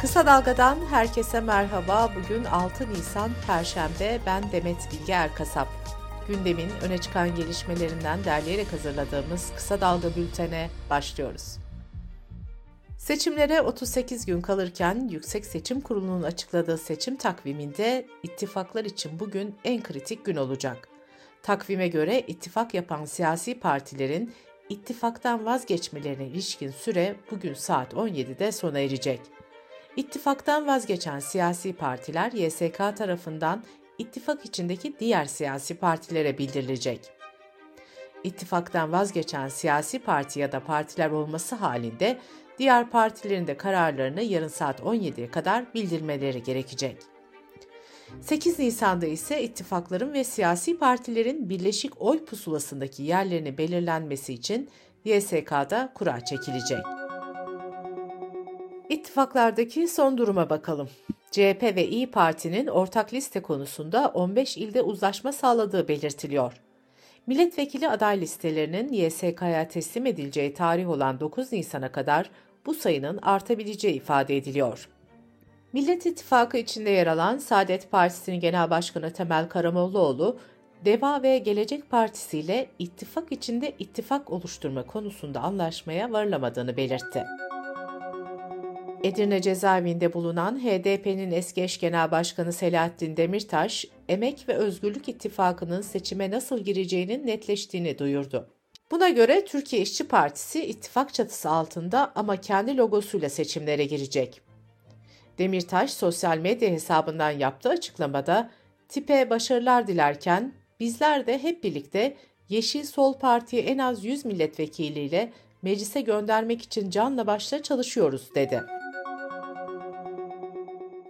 Kısa Dalga'dan herkese merhaba. Bugün 6 Nisan Perşembe. Ben Demet Bilge Erkasap. Gündemin öne çıkan gelişmelerinden derleyerek hazırladığımız Kısa Dalga bültene başlıyoruz. Seçimlere 38 gün kalırken Yüksek Seçim Kurulu'nun açıkladığı seçim takviminde ittifaklar için bugün en kritik gün olacak. Takvime göre ittifak yapan siyasi partilerin ittifaktan vazgeçmelerine ilişkin süre bugün saat 17'de sona erecek. İttifaktan vazgeçen siyasi partiler YSK tarafından ittifak içindeki diğer siyasi partilere bildirilecek. İttifaktan vazgeçen siyasi parti ya da partiler olması halinde diğer partilerin de kararlarını yarın saat 17'ye kadar bildirmeleri gerekecek. 8 Nisan'da ise ittifakların ve siyasi partilerin birleşik oy pusulasındaki yerlerini belirlenmesi için YSK'da kura çekilecek. İttifaklardaki son duruma bakalım. CHP ve İYİ Parti'nin ortak liste konusunda 15 ilde uzlaşma sağladığı belirtiliyor. Milletvekili aday listelerinin YSK'ya teslim edileceği tarih olan 9 Nisan'a kadar bu sayının artabileceği ifade ediliyor. Millet İttifakı içinde yer alan Saadet Partisi'nin Genel Başkanı Temel Karamolluoğlu, Deva ve Gelecek Partisi ile ittifak içinde ittifak oluşturma konusunda anlaşmaya varılamadığını belirtti. Edirne cezaevinde bulunan HDP'nin eski eş genel başkanı Selahattin Demirtaş, Emek ve Özgürlük İttifakı'nın seçime nasıl gireceğinin netleştiğini duyurdu. Buna göre Türkiye İşçi Partisi ittifak çatısı altında ama kendi logosuyla seçimlere girecek. Demirtaş sosyal medya hesabından yaptığı açıklamada "Tipe başarılar dilerken bizler de hep birlikte Yeşil Sol Parti'ye en az 100 milletvekiliyle meclise göndermek için canla başla çalışıyoruz" dedi.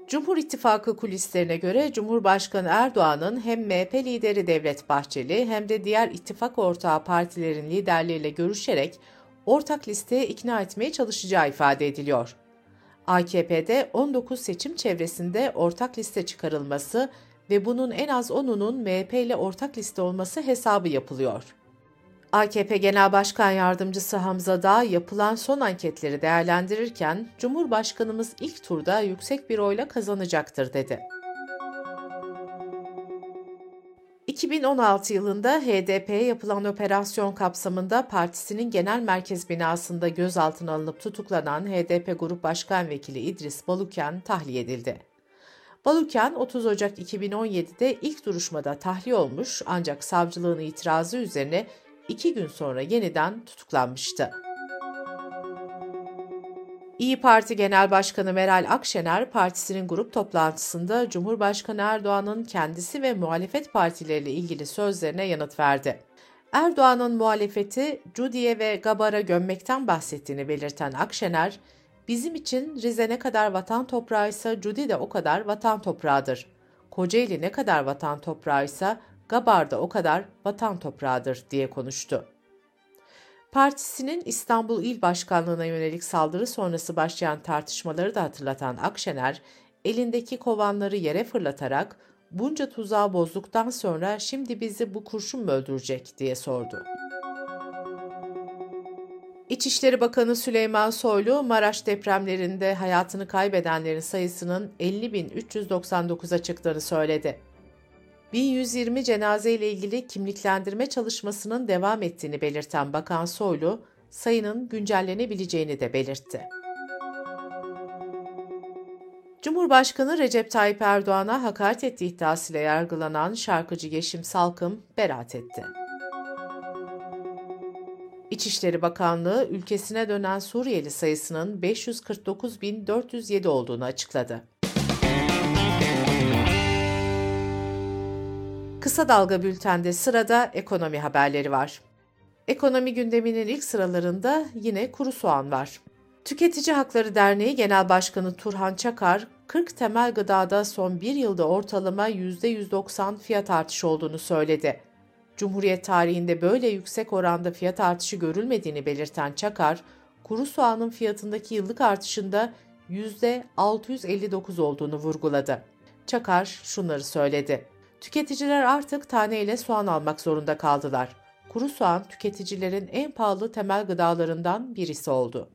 Cumhur İttifakı kulislerine göre Cumhurbaşkanı Erdoğan'ın hem MHP lideri Devlet Bahçeli hem de diğer ittifak ortağı partilerin liderleriyle görüşerek ortak listeye ikna etmeye çalışacağı ifade ediliyor. AKP'de 19 seçim çevresinde ortak liste çıkarılması ve bunun en az 10'unun MHP ile ortak liste olması hesabı yapılıyor. AKP Genel Başkan Yardımcısı Hamza Dağ yapılan son anketleri değerlendirirken "Cumhurbaşkanımız ilk turda yüksek bir oyla kazanacaktır" dedi. 2016 yılında HDP'ye yapılan operasyon kapsamında partisinin genel merkez binasında gözaltına alınıp tutuklanan HDP Grup Başkan Vekili İdris Baluken tahliye edildi. Baluken 30 Ocak 2017'de ilk duruşmada tahliye olmuş ancak savcılığın itirazı üzerine 2 gün sonra yeniden tutuklanmıştı. İYİ Parti Genel Başkanı Meral Akşener, partisinin grup toplantısında Cumhurbaşkanı Erdoğan'ın kendisi ve muhalefet partileriyle ilgili sözlerine yanıt verdi. Erdoğan'ın muhalefeti Cudi'ye ve Gabar'a gömmekten bahsettiğini belirten Akşener, "Bizim için Rize ne kadar vatan toprağıysa Cudi de o kadar vatan toprağıdır. Kocaeli ne kadar vatan toprağıysa Gabar da o kadar vatan toprağıdır" diye konuştu. Partisinin İstanbul İl Başkanlığı'na yönelik saldırı sonrası başlayan tartışmaları da hatırlatan Akşener, elindeki kovanları yere fırlatarak "Bunca tuzağı bozduktan sonra şimdi bizi bu kurşun mu öldürecek?" diye sordu. İçişleri Bakanı Süleyman Soylu, Maraş depremlerinde hayatını kaybedenlerin sayısının 50.399'a çıktığını söyledi. 1120 cenaze ile ilgili kimliklendirme çalışmasının devam ettiğini belirten Bakan Soylu, sayının güncellenebileceğini de belirtti. Cumhurbaşkanı Recep Tayyip Erdoğan'a hakaret ettiği iddiasıyla yargılanan şarkıcı Yeşim Salkım beraat etti. İçişleri Bakanlığı, ülkesine dönen Suriyeli sayısının 549.407 olduğunu açıkladı. Kısa Dalga Bülten'de sırada ekonomi haberleri var. Ekonomi gündeminin ilk sıralarında yine kuru soğan var. Tüketici Hakları Derneği Genel Başkanı Turhan Çakar, 40 temel gıdada son bir yılda ortalama %190 fiyat artışı olduğunu söyledi. Cumhuriyet tarihinde böyle yüksek oranda fiyat artışı görülmediğini belirten Çakar, kuru soğanın fiyatındaki yıllık artışında %659 olduğunu vurguladı. Çakar şunları söyledi. "Tüketiciler artık taneyle soğan almak zorunda kaldılar. Kuru soğan tüketicilerin en pahalı temel gıdalarından birisi oldu."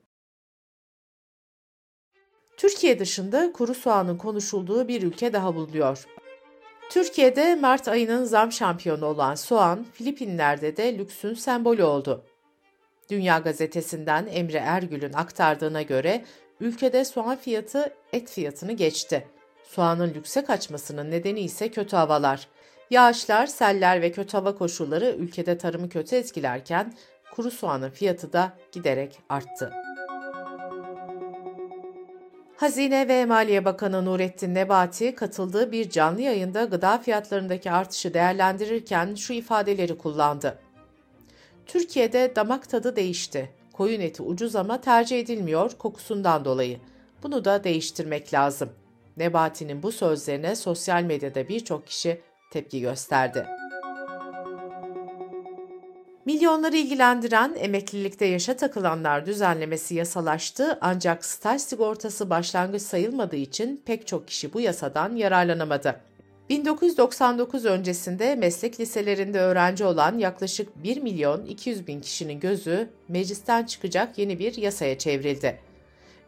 Türkiye dışında kuru soğanın konuşulduğu bir ülke daha bulunuyor. Türkiye'de Mart ayının zam şampiyonu olan soğan, Filipinler'de de lüksün sembolü oldu. Dünya Gazetesi'nden Emre Ergül'ün aktardığına göre ülkede soğan fiyatı et fiyatını geçti. Soğanın lükse kaçmasının nedeni ise kötü havalar. Yağışlar, seller ve kötü hava koşulları ülkede tarımı kötü etkilerken kuru soğanın fiyatı da giderek arttı. Hazine ve Maliye Bakanı Nurettin Nebati katıldığı bir canlı yayında gıda fiyatlarındaki artışı değerlendirirken şu ifadeleri kullandı. Türkiye'de damak tadı değişti. Koyun eti ucuz ama tercih edilmiyor kokusundan dolayı. Bunu da değiştirmek lazım. Nebati'nin bu sözlerine sosyal medyada birçok kişi tepki gösterdi. Milyonları ilgilendiren emeklilikte yaşa takılanlar düzenlemesi yasalaştı ancak staj sigortası başlangıç sayılmadığı için pek çok kişi bu yasadan yararlanamadı. 1999 öncesinde meslek liselerinde öğrenci olan yaklaşık 1.200.000 kişinin gözü meclisten çıkacak yeni bir yasaya çevrildi.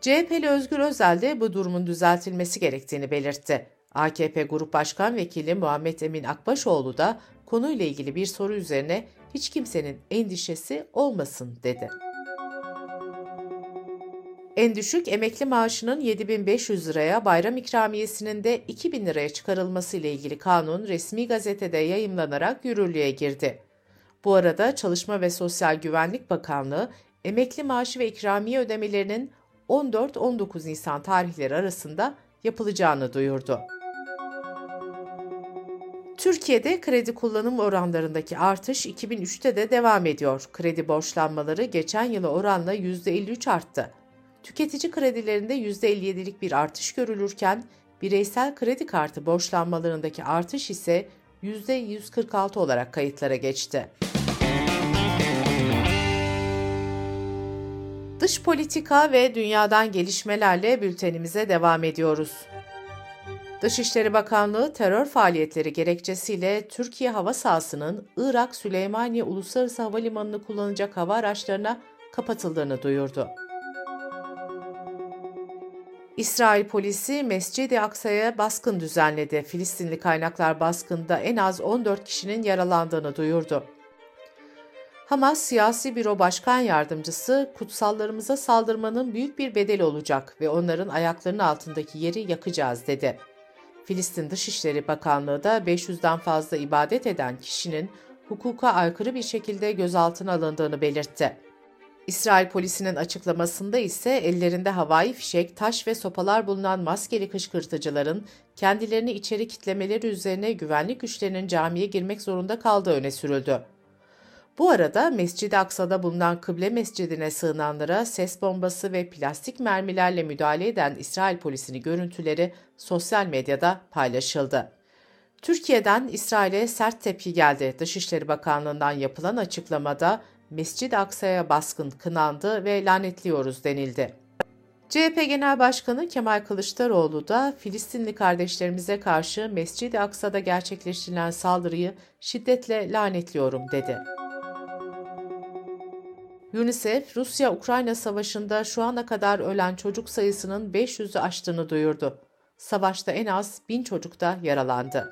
CHP'li Özgür Özel de bu durumun düzeltilmesi gerektiğini belirtti. AKP Grup Başkan Vekili Muhammed Emin Akbaşoğlu da konuyla ilgili bir soru üzerine hiç kimsenin endişesi olmasın dedi. En düşük emekli maaşının 7.500 liraya, bayram ikramiyesinin de 2.000 liraya çıkarılması ile ilgili kanun resmi gazetede yayımlanarak yürürlüğe girdi. Bu arada Çalışma ve Sosyal Güvenlik Bakanlığı, emekli maaşı ve ikramiye ödemelerinin 14-19 Nisan tarihleri arasında yapılacağını duyurdu. Türkiye'de kredi kullanım oranlarındaki artış 2003'te de devam ediyor. Kredi borçlanmaları geçen yıla oranla %53 arttı. Tüketici kredilerinde %57'lik bir artış görülürken, bireysel kredi kartı borçlanmalarındaki artış ise %146 olarak kayıtlara geçti. Dış politika ve dünyadan gelişmelerle bültenimize devam ediyoruz. Dışişleri Bakanlığı terör faaliyetleri gerekçesiyle Türkiye hava sahasının Irak-Süleymaniye Uluslararası Havalimanı'nı kullanacak hava araçlarına kapatıldığını duyurdu. İsrail polisi Mescid-i Aksa'ya baskın düzenledi. Filistinli kaynaklar baskında en az 14 kişinin yaralandığını duyurdu. Hamas Siyasi Büro Başkan Yardımcısı, "Kutsallarımıza saldırmanın büyük bir bedeli olacak ve onların ayaklarının altındaki yeri yakacağız." dedi. Filistin Dışişleri Bakanlığı da 500'den fazla ibadet eden kişinin hukuka aykırı bir şekilde gözaltına alındığını belirtti. İsrail polisinin açıklamasında ise ellerinde havai fişek, taş ve sopalar bulunan maskeli kışkırtıcıların kendilerini içeri kitlemeleri üzerine güvenlik güçlerinin camiye girmek zorunda kaldığı öne sürüldü. Bu arada Mescid-i Aksa'da bulunan kıble mescidine sığınanlara ses bombası ve plastik mermilerle müdahale eden İsrail polisinin görüntüleri sosyal medyada paylaşıldı. Türkiye'den İsrail'e sert tepki geldi. Dışişleri Bakanlığı'ndan yapılan açıklamada Mescid-i Aksa'ya baskın kınandı ve lanetliyoruz denildi. CHP Genel Başkanı Kemal Kılıçdaroğlu da Filistinli kardeşlerimize karşı Mescid-i Aksa'da gerçekleştirilen saldırıyı şiddetle lanetliyorum dedi. UNICEF, Rusya-Ukrayna savaşında şu ana kadar ölen çocuk sayısının 500'ü aştığını duyurdu. Savaşta en az 1000 çocuk da yaralandı.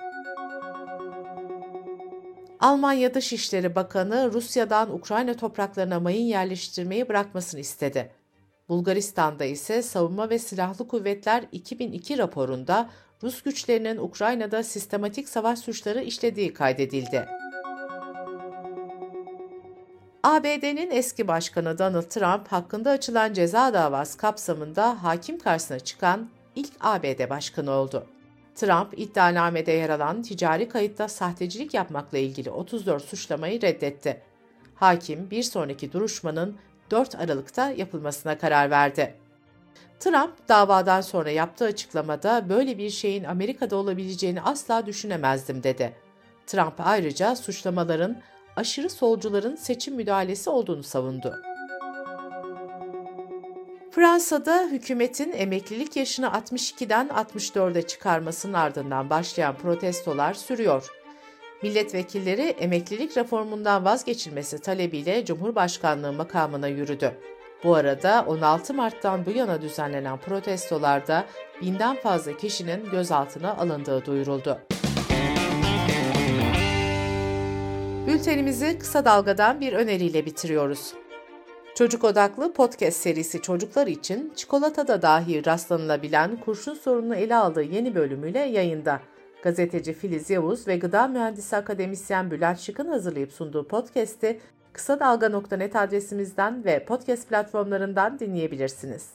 Almanya Dışişleri Bakanı Rusya'dan Ukrayna topraklarına mayın yerleştirmeyi bırakmasını istedi. Bulgaristan'da ise Savunma ve Silahlı Kuvvetler 2002 raporunda Rus güçlerinin Ukrayna'da sistematik savaş suçları işlediği kaydedildi. ABD'nin eski başkanı Donald Trump hakkında açılan ceza davası kapsamında hakim karşısına çıkan ilk ABD başkanı oldu. Trump, iddianamede yer alan ticari kayıtta sahtecilik yapmakla ilgili 34 suçlamayı reddetti. Hakim, bir sonraki duruşmanın 4 Aralık'ta yapılmasına karar verdi. Trump, davadan sonra yaptığı açıklamada "Böyle bir şeyin Amerika'da olabileceğini asla düşünemezdim." dedi. Trump ayrıca suçlamaların aşırı solcuların seçim müdahalesi olduğunu savundu. Fransa'da hükümetin emeklilik yaşını 62'den 64'e çıkarmasının ardından başlayan protestolar sürüyor. Milletvekilleri emeklilik reformundan vazgeçilmesi talebiyle Cumhurbaşkanlığı makamına yürüdü. Bu arada 16 Mart'tan bu yana düzenlenen protestolarda 1000'den fazla kişinin gözaltına alındığı duyuruldu. Bültenimizi kısa dalgadan bir öneriyle bitiriyoruz. Çocuk odaklı podcast serisi çocuklar için çikolatada dahi rastlanılabilen kurşun sorununu ele aldığı yeni bölümüyle yayında. Gazeteci Filiz Yavuz ve gıda mühendisi akademisyen Bülent Şıkın hazırlayıp sunduğu podcast'i kısa dalga.net adresimizden ve podcast platformlarından dinleyebilirsiniz.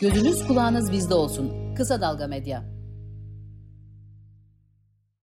Gözünüz kulağınız bizde olsun. Kısa Dalga Medya.